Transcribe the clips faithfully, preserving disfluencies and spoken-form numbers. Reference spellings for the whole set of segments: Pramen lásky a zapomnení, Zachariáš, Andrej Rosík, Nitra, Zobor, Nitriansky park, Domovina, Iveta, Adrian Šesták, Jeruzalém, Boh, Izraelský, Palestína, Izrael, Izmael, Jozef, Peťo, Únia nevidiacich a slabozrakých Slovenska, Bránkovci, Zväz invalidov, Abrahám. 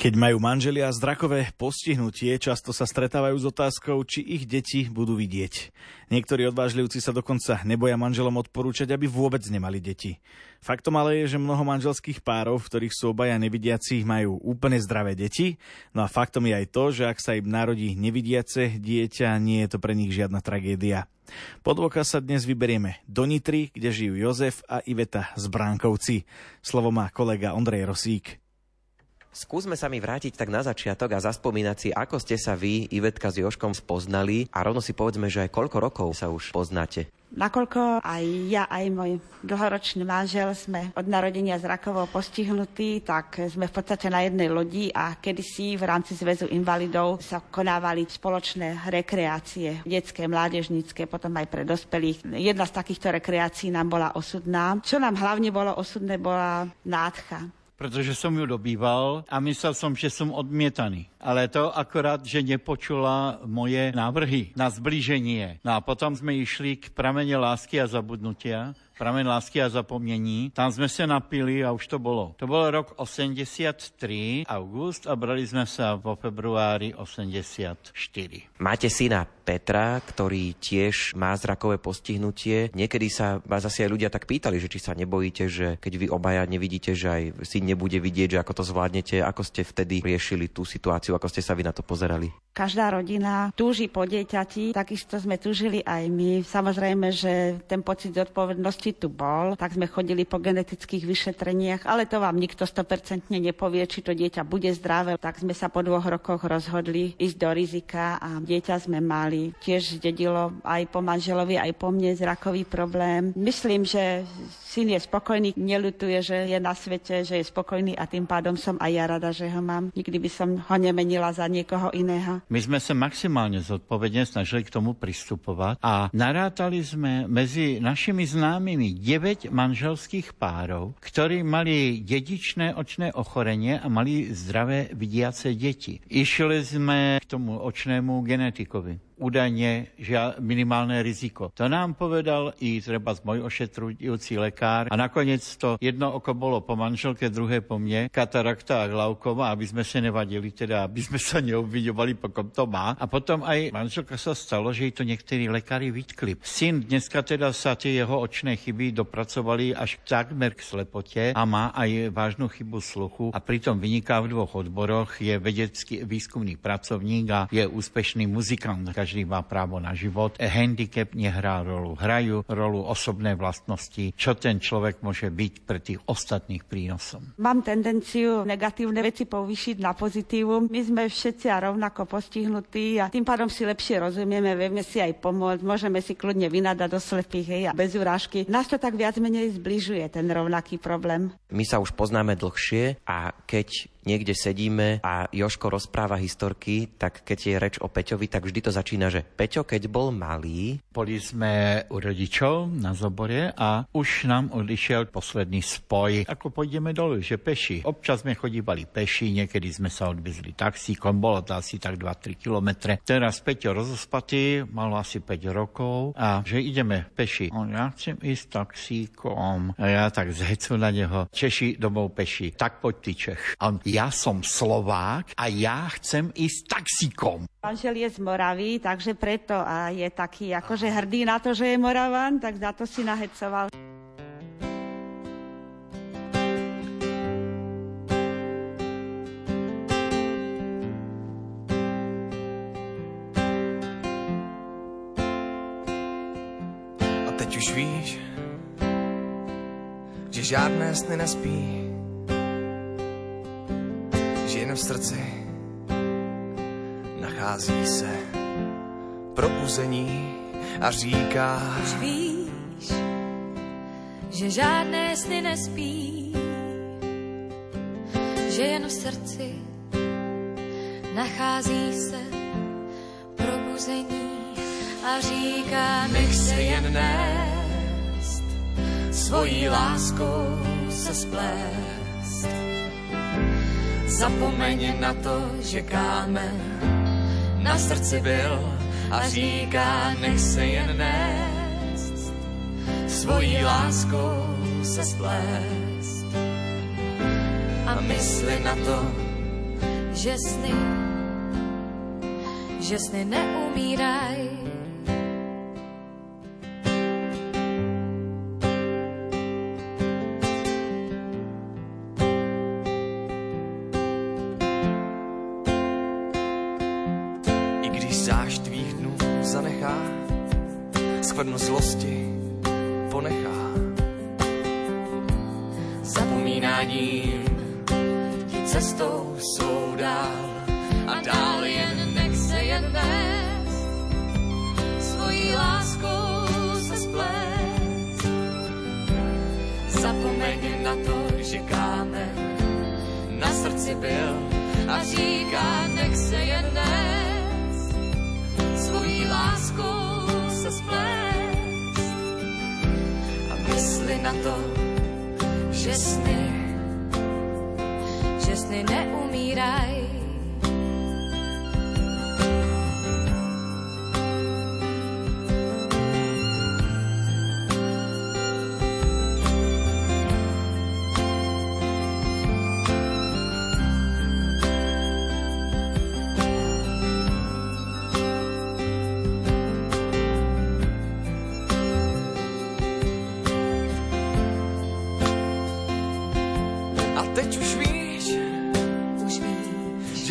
Keď majú manželia zrakové postihnutie, často sa stretávajú s otázkou, či ich deti budú vidieť. Niektorí odvážlivci sa dokonca neboja manželom odporúčať, aby vôbec nemali deti. Faktom ale je, že mnoho manželských párov, v ktorých sú obaja nevidiaci, majú úplne zdravé deti. No a faktom je aj to, že ak sa im narodí nevidiace dieťa, nie je to pre nich žiadna tragédia. Pod dôkaz sa dnes vyberieme do Nitry, kde žijú Jozef a Iveta z Bránkovci. Slovo má kolega Andrej Rosík. Skúsme sa mi vrátiť tak na začiatok a zaspomínať si, ako ste sa vy, Ivetka s Jožkom, spoznali a rovno si povedzme, že aj koľko rokov sa už poznáte. Nakoľko aj ja, aj môj dlhoročný manžel sme od narodenia zrakovo postihnutí, tak sme v podstate na jednej lodi a kedysi v rámci Zväzu invalidov sa konávali spoločné rekreácie, detské, mládežnícke, potom aj pre dospelých. Jedna z takýchto rekreácií nám bola osudná. Čo nám hlavne bolo osudné, bola nádcha. Protože som ju dobýval a myslel som, že som odmietaný. Ale to akorát, že nepočula moje návrhy na zblíženie. No a potom sme išli k Pramene lásky a zabudnutia, Pramen lásky a zapomnení. Tam sme sa napili a už to bolo. To bol rok osemdesiattri, august, a brali sme sa vo februári osemdesiatštyri. Máte syna Petra, ktorý tiež má zrakové postihnutie. Niekedy sa vás asi aj ľudia tak pýtali, že či sa nebojíte, že keď vy obaja nevidíte, že aj syn nebude vidieť, že ako to zvládnete. Ako ste vtedy riešili tú situáciu, ako ste sa vy na to pozerali? Každá rodina túži po dieťati, takisto sme túžili aj my. Samozrejme, že ten pocit zodpovednosti tu bol, tak sme chodili po genetických vyšetreniach, ale to vám nikto sto percent nepovie, či to dieťa bude zdravé. Tak sme sa po dvoch rokoch rozhodli ísť do rizika a dieťa sme mali. Tiež dedilo aj po manželovi, aj po mne zrakový problém. Myslím, že syn je spokojný, neľutuje, že je na svete, že je spokojný a tým pádom som aj ja rada, že ho mám. Nikdy by som ho nemenila za niekoho iného. My sme sa maximálne zodpovedne snažili k tomu pristupovať a narátali sme medzi našimi známymi deväť manželských párov, ktorí mali dedičné očné ochorenie a mali zdravé vidiace deti. Išli sme k tomu očnému genetikovi. Údajne minimálne riziko. To nám povedal i treba z môj ošetrujúci lekár. A nakoniec to jedno oko bolo po manželke, druhé po mne, katarakta a glaukoma, aby sme sa nevadili, teda aby sme sa neobviňovali, pokom to má. A potom aj manželka sa stalo, že to niektorí lekári vytkli. Syn dneska teda sa tie jeho očné chyby dopracovali až takmer k slepote a má aj vážnu chybu sluchu a pritom vyniká v dvoch odboroch, je vedecký výskumný pracovník a je úspešný muzikant. Každý má právo na život. Handicap nehrá rolu. Hrajú rolu osobné vlastnosti, čo ten človek môže byť pre tých ostatných prínosom. Mám tendenciu negatívne veci povýšiť na pozitívum. My sme všetci rovnako postihnutí a tým pádom si lepšie rozumieme, vieme si aj pomôcť, môžeme si kľudne vynadať do slepých, hej, a bez urážky. Nás to tak viac menej zbližuje, ten rovnaký problém. My sa už poznáme dlhšie a keď niekde sedíme a Jožko rozpráva historky, tak keď je reč o Peťovi, tak vždy to začína, že Peťo, keď bol malý... Boli sme u rodičov na Zobore a už nám odišiel posledný spoj. Ako pôjdeme dole, že peši. Občas sme chodívali peši, niekedy sme sa odvezli taxíkom, bolo to asi tak dva tri kilometre. Teraz Peťo rozospatý, mal asi päť rokov a že ideme peši. On, ja chcem ísť taxíkom. A ja tak zhecu na neho. Češi domov peši. Tak poď ty Čech. On, ja som Slovák a ja chcem ísť taxíkom. Manžel je z Moravy, takže preto a je taký akože hrdý na to, že je Moravan, tak za to si nahecoval. A teď už víš, že žádné sny nespí, že jenom v srdci nachází se probuzení a říká. Už víš, že žádné sny nespí, že jen v srdci nachází se probuzení a říká. Nech se jen nést, svojí láskou se splést. Zapomeň na to, že kámen na srdci byl a říká, nech se jen nést svojí láskou se splést. A mysli na to, že sny, že sny neumíraj. I když zášť tvých dnů zanechá, skvrnu zlosti ponechá. Zapomínáním ti cestou jsou dál a dál jen nech se jen vést, svojí láskou se splést. Zapomeň na to, že kámen na srdci byl a říká, nech se jen vést, svojí láskou se splést. A mysli na to, že sny, že sny neumíraj.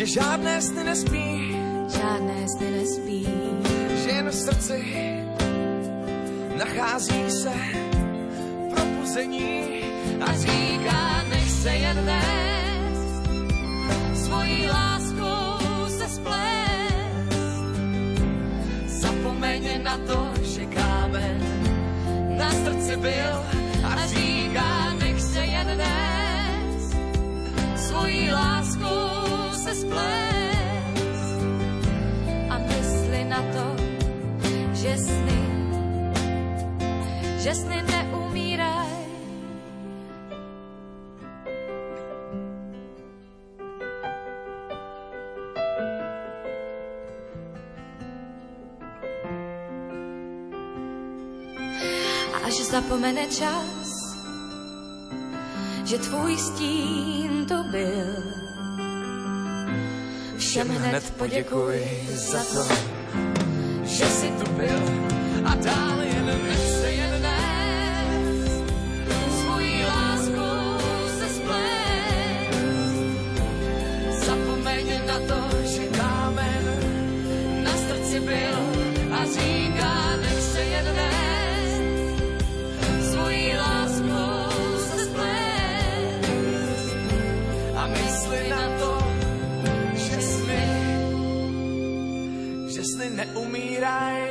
Že žádné sny nespí, žádné sny nespí, že jen v srdci nachází se probuzení a říká, nech se jen vést, svojí láskou se splést. Zapomeň na to, že kámen na srdci byl a říká, nech se jen vést, svojí láskou se splést. A mysli na to, že sny, že sny neumíraj. A až zapomene čas, že tvůj stín to byl, všem hned poděkuj za to, že jsi tu byl a dál jen nech se jen nést, svojí láskou se splést. Zapomeň na to, že kámen na srdci byl a říká, nech se jen nést, svojí láskou se splést. A mysli na to, že sny neumíraj.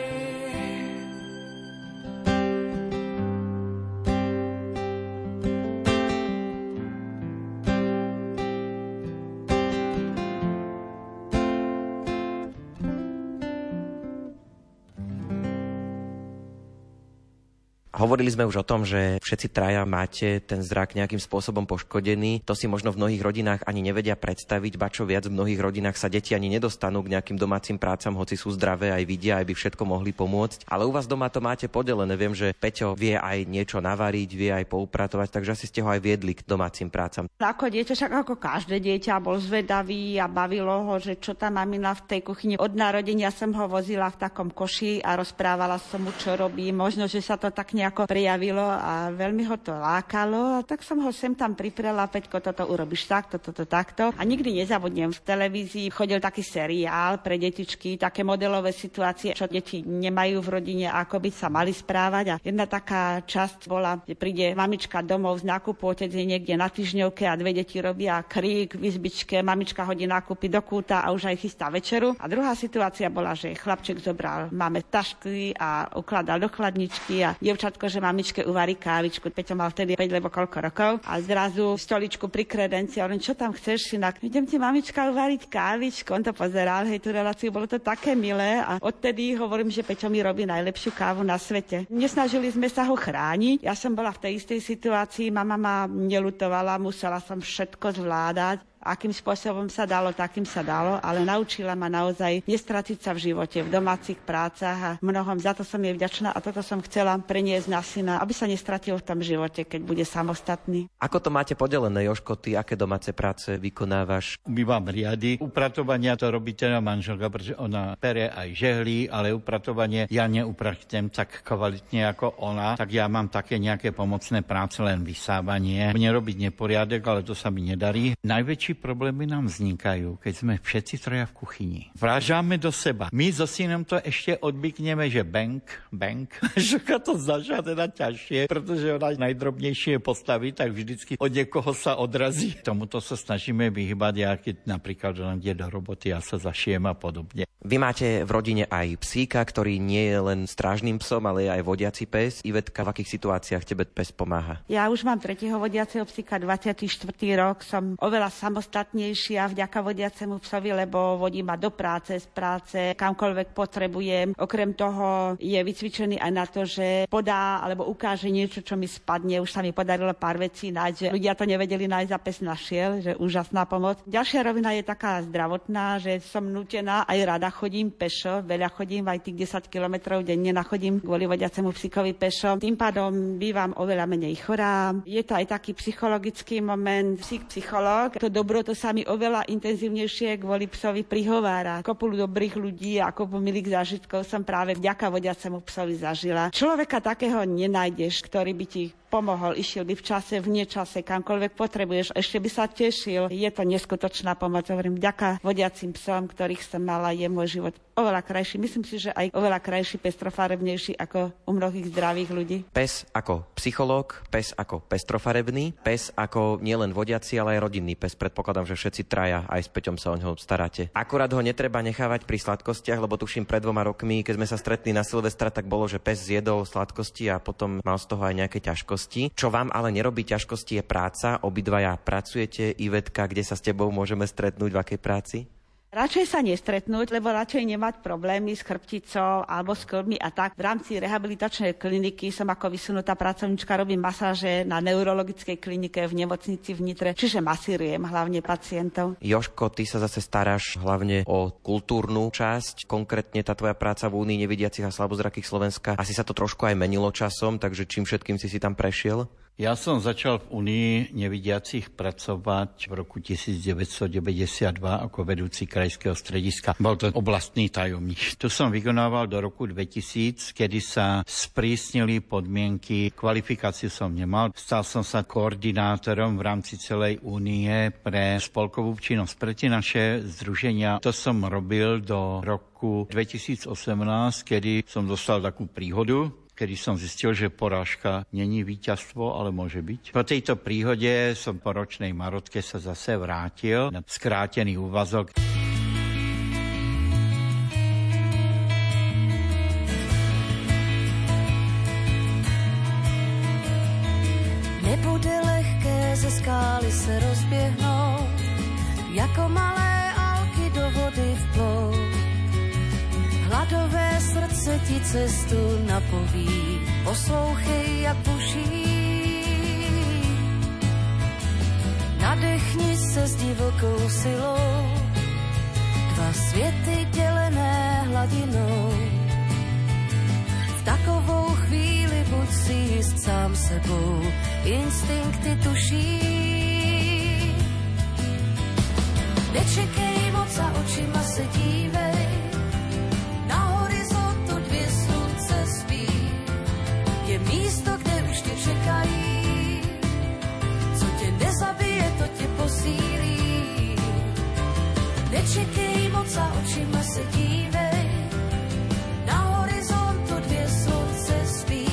Hovorili sme už o tom, že všetci traja máte ten zrak nejakým spôsobom poškodený. To si možno v mnohých rodinách ani nevedia predstaviť, ba čo viac, v mnohých rodinách sa deti ani nedostanú k nejakým domácim prácam, hoci sú zdravé, aj vidia, aj by všetko mohli pomôcť. Ale u vás doma to máte podelené. Viem, že Peťo vie aj niečo navariť, vie aj poupratovať, takže asi ste ho aj viedli k domácim prácam. Ako dieťa, však ako každé dieťa, bol zvedavý a bavilo ho, že čo tá mamina v tej kuchyni. Od narodenia som ho vozila v takom koši a rozprávala som mu, čo robí. Možno, že sa to tak nejako prejavilo a veľmi ho to lákalo, tak som ho sem tam priprela, Peťko, toto urobíš takto, toto takto. A nikdy nezabudnem, v televízii chodil taký seriál pre detičky, také modelové situácie, čo deti nemajú v rodine, ako by sa mali správať. A jedna taká časť bola, kde príde mamička domov z nákupu, otec je niekde na týždňovke a dve deti robia krík v izbičke, mamička hodí nákupy do kúta a už aj chystá večeru. A druhá situácia bola, že chlapček zobral máme tašky a ukladal do chladničky a dievčatko, že mamičke uvarí kávičku. Peťo mal vtedy päť lebo koľko rokov a zrazu stoličku pri kredenci, on čo tam chceš, synak? Idem ti mamička uvariť kávičku. On to pozeral, hej, tú reláciu, bolo to také milé a odtedy hovorím, že Peťo mi robí najlepšiu kávu na svete. Nesnažili sme sa ho chrániť. Ja som bola v tej istej situácii, mama ma neľutovala, musela som všetko zvládať. Akým spôsobom sa dalo, takým sa dalo, ale naučila ma naozaj nestratiť sa v živote, v domácich prácach a mnohom. Za to som jej vďačná a toto som chcela preniesť na syna, aby sa nestratil v tom živote, keď bude samostatný. Ako to máte podelené, Jožko, ty aké domáce práce vykonávaš? My mám riady. Upratovania to robí teda manželka, pretože ona pere aj žehlí, ale upratovanie ja neuprachtiem tak kvalitne ako ona, tak ja mám také nejaké pomocné práce, len vysávanie. Mne robiť neporiadek, ale to sa mi nedarí. Najväčší problémy nám vznikajú, keď sme všetci troja v kuchyni. Vrážame do seba. My so synom to ešte odbykneme, že bank, bank. Žuka to značia teda ťažšie, pretože ona najdrobnejšie postavy, tak vždycky od niekoho sa odrazí. Tomuto sa snažíme vyhybať, ja keď napríklad len ide do roboty, ja sa zašijem a podobne. Vy máte v rodine aj psíka, ktorý nie je len strážnym psom, ale aj vodiaci pes. Ivetka, v akých situáciách tebe pes pomáha? Ja už mám tretieho vodiaceho psíka, dvadsiaty štvrtý rok, som oveľa samostatnejšia vďaka vodiacemu psovi, lebo vodí ma do práce, z práce, kamkoľvek potrebujem. Okrem toho je vycvičený aj na to, že podá alebo ukáže niečo, čo mi spadne. Už sa mi podarilo pár vecí nájsť, že ľudia to nevedeli nájsť a pes našiel, že úžasná pomoc. Ďalšia rovina je taká zdravotná, že som nútená aj rada chodím pešo, veľa chodím, aj tých desať kilometrov denne nachodím kvôli vodiacemu psíkovi pešo. Tým pádom bývam oveľa menej chorá. Je to aj taký psychologický moment, psík psychológ. To dobro to sa mi oveľa intenzívnejšie kvôli psovi prihovára. Kopu dobrých ľudí a kopu milých zážitkov som práve vďaka vodiacemu psovi zažila. Človeka takého nenájdeš, ktorý by ti pomohol, išiel by v čase, v nečase, kamkoľvek potrebuješ, ešte by sa tešil. Je to neskutočná pomoc, hovorím, vďaka vodiacim psom, ktorých som mala, je môj život oveľa krajší. Myslím si, že aj oveľa krajší, pestrofarebnejší ako u mnohých zdravých ľudí. Pes ako psychológ, pes ako pestrofarebný, pes ako nielen vodiaci, ale aj rodinný pes. Predpokladám, že všetci traja aj s Peťom sa o ňoho staráte. Akurát ho netreba nechávať pri sladkostiach, lebo tuším pred dvoma rokmi, keď sme sa stretli na Silvestra, tak bolo, že pes zjedol sladkosti a potom mal z toho aj nejaké ťažkosti. Čo vám ale nerobí ťažkosti je práca. Obidvaja pracujete. Ivetka, kde sa s tebou môžeme stretnúť, v akej práci? Radšej sa nestretnúť, lebo radšej nemať problémy s chrbticou alebo s kĺbmi a tak. V rámci rehabilitačnej kliniky som ako vysunutá pracovnička, robím masáže na neurologickej klinike v nemocnici v Nitre, čiže masírujem hlavne pacientov. Jožko, ty sa zase staráš hlavne o kultúrnu časť, konkrétne tá tvoja práca v Únii nevidiacich a slabozrakých Slovenska. Asi sa to trošku aj menilo časom, takže čím všetkým si si tam prešiel? Ja som začal v Únii nevidiacich pracovať v roku devätnásťstodeväťdesiatdva ako vedúci krajského strediska. Bol to oblastný tajomník. Tu som vykonával do roku dvetisíc, kedy sa sprísnili podmienky. Kvalifikáciu som nemal. Stal som sa koordinátorom v rámci celej Únie pre spolkovú činnosť, pre tie naše združenia. To som robil do roku dvetisícosemnásť, kedy som dostal takú príhodu, kedy som zistil, že porážka není víťazstvo, ale môže byť. Po tejto príhode som po ročnej marotke sa zase vrátil na skrátený úvazok. Nebude lehké ze skály se rozběhnout, jako malé alky do vody vplout. Hladové srdce ti cestu napoví, poslouchej a puší. Nadechni se s divokou silou, dva světy dělené hladinou. V takovou chvíli buď si jist sám sebou, instinkty tuší. Nečekej moc a očima se dívej, místo, kde už tě čekají, co tě nezabije, to tě posílí. Nečekej moc a očima se dívej, na horizontu dvě slunce spí.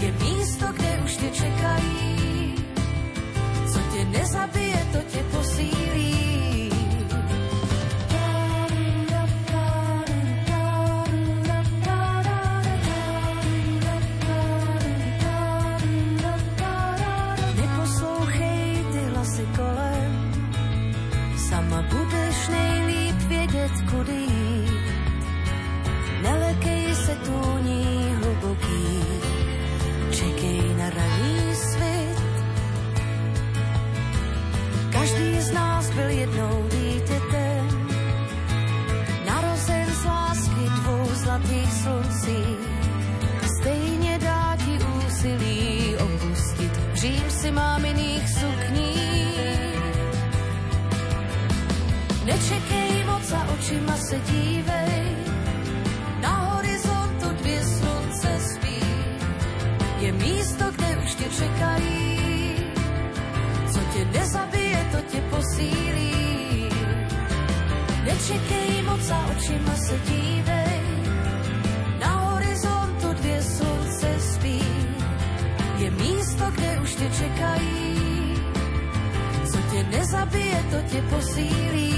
Je místo, kde už tě čekají, co tě nezabije, to tě posílí. nemám iných sukní. Nečekej moc a očima se dívej, na horizontu dvě slunce spí. Je místo, kde už tě čekají, co tě nezabije, to tě posílí. Nečekej moc a očima se dívej, na horizontu dvě slunce spí. Je místo, kde už tě čekají, co tě nezabije, to tě posílí.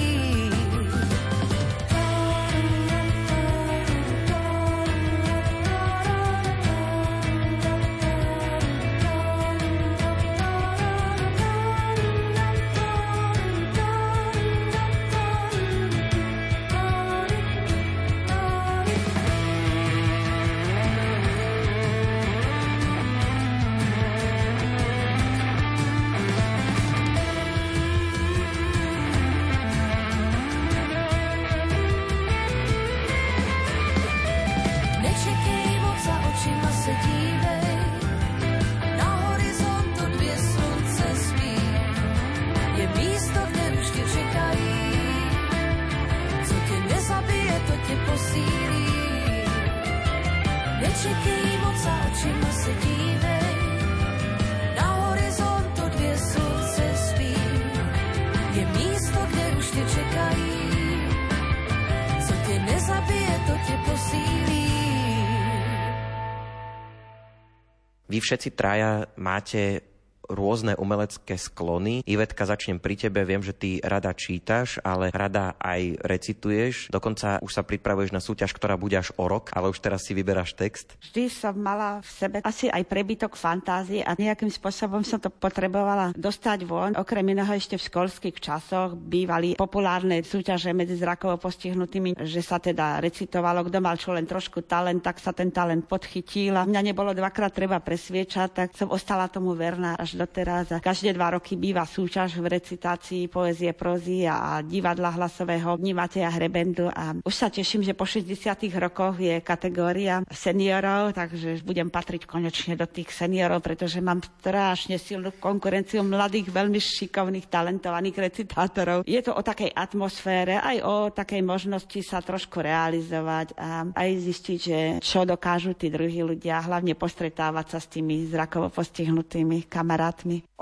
Vy všetci traja máte rôzne umelecké sklony. Ivetka, začnem pri tebe. Viem, že ty rada čítaš, ale rada aj recituješ. Dokonca už sa pripravuješ na súťaž, ktorá bude až o rok, ale už teraz si vyberáš text. Vždy som mala v sebe asi aj prebytok fantázie a nejakým spôsobom som to potrebovala dostať von. Okrem iného ešte v školských časoch bývali populárne súťaže medzi zrakovo postihnutými, že sa teda recitovalo, kto mal čo len trošku talent, tak sa ten talent podchytil. A mňa nebolo dvakrát treba presviečať, tak som ostala tomu verná až doteraz a každé dva roky býva súťaž v recitácii poézie, prózy a divadla hlasového Vnímateľa hrebendu a už sa teším, že po šesťdesiatych rokoch je kategória seniorov, takže budem patriť konečne do tých seniorov, pretože mám strašne silnú konkurenciu mladých, veľmi šikovných, talentovaných recitátorov. Je to o takej atmosfére, aj o takej možnosti sa trošku realizovať a aj zistiť, že čo dokážu tí druhí ľudia, hlavne postretávať sa s tými zrakovo postihnutými kamarátmi.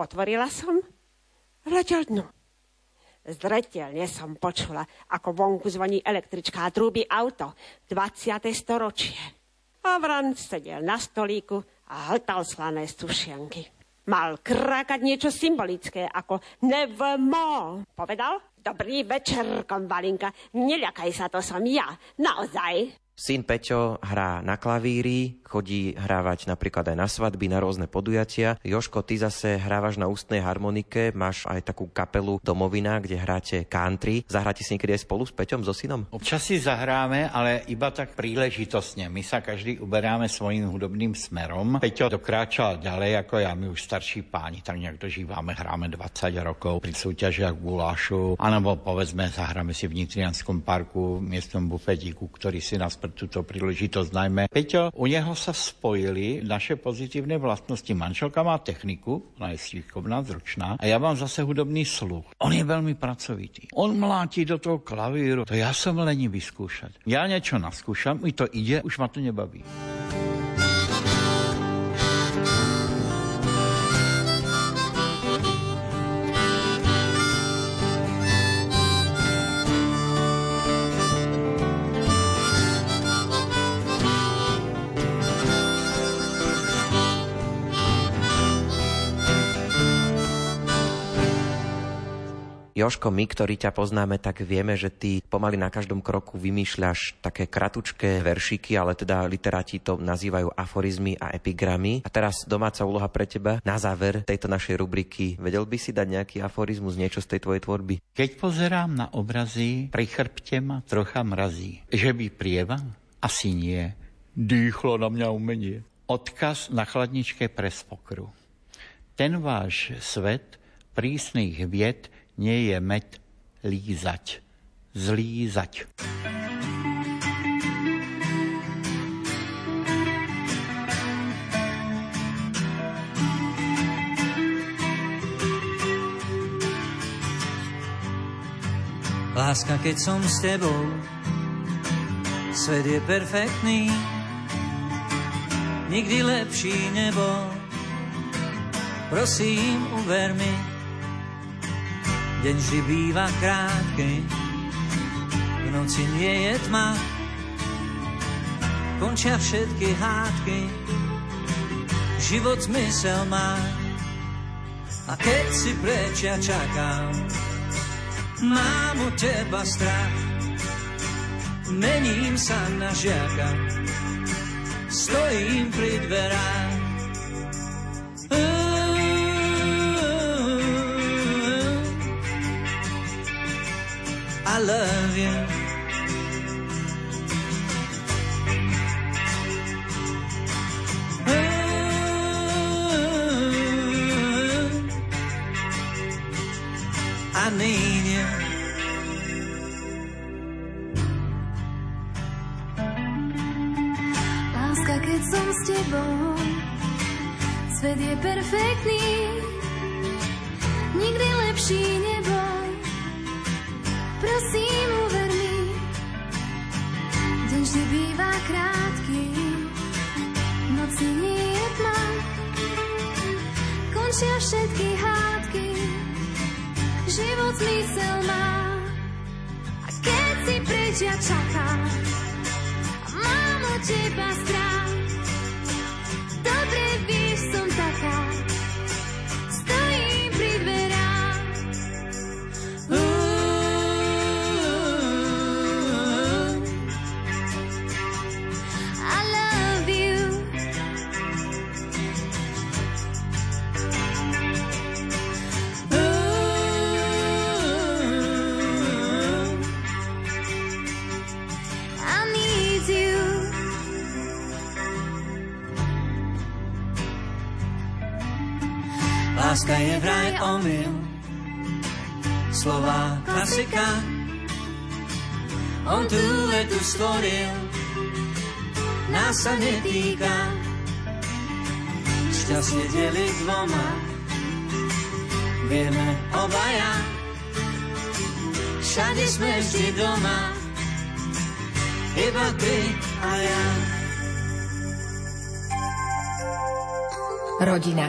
Otvorila som, hľadel dnu. Zreteľne som počula, ako vonku zvoní električka a trúbi auto. dvadsiate storočie. A Vran sedel na stolíku a hltal slané stušianky. Mal krákať niečo symbolické, ako nevmo. Povedal? Dobrý večer, konvalinka. Neľakaj sa, to som ja. Naozaj. Syn Peťo hrá na klavíri, chodí hrávať napríklad aj na svadby, na rôzne podujatia. Jožko, ty zase hrávaš na ústnej harmonike, máš aj takú kapelu Domovina, kde hráte country. Zahráte si niekedy aj spolu s Peťom, so synom? Občas si zahráme, ale iba tak príležitostne. My sa každý uberáme svojím hudobným smerom. Peťo dokráčal ďalej ako ja, my už starší páni, tak nejak dožívame, hráme dvadsať rokov pri súťažiach gulášu, anebo povedzme zahráme si v Nitrianskom parku, miestnom bufetíku, ktorý si nás pre túto príležitosť najmä. Peťo, u neho sa spojili naše pozitívne vlastnosti. Manželka má techniku, ona je šikovná, zručná, a ja mám zase hudobný sluch. On je veľmi pracovitý. On mláti do toho klavíru. To ja som lení vyskúšať. Ja niečo naskúšam, mi to ide, už ma to nebaví. Jožko, my, ktorí ťa poznáme, tak vieme, že ty pomaly na každom kroku vymýšľaš také kratučké veršiky, ale teda literáti to nazývajú aforizmy a epigramy. A teraz domáca úloha pre teba na záver tejto našej rubriky. Vedel by si dať nejaký aforizmus, niečo z tej tvojej tvorby? Keď pozerám na obrazy, pri chrbte ma trocha mrazí. Že by prieva? Asi nie. Dýchlo na mňa umenie. Odkaz na chladničke pres pokru. Ten váš svet prísnych vied nie je med lízať, zlízať. Láska, keď som s tebou, svet je perfektný, nikdy lepší nebol. Prosím, uver mi, deň vždy býva krátky, v noci nie je tma, končia všetky hádky, život zmysel má. A keď si preč ja čakám, mám od teba strach, mením sa na žiaka, stojím pri dverách. I love you. Ooh, I need you. Láska, keď som s tebou, svet je perfektný, nikdy lepší nebol. Prosím, uver mi, deň vždy býva krátky, noci nie je tma, končia všetky hádky, život zmysel má. A keď si preč ja čakám, a mám od teba strach, dobre víš, som taká, stojím pri dverách. Uh. Láska je vraj omyl, slova klasika, on tú vetu stvoril, nás sa netýka. Šťastie delí dvoma, vieme obaja, všade sme vždy doma, iba ty a ja. Rodina.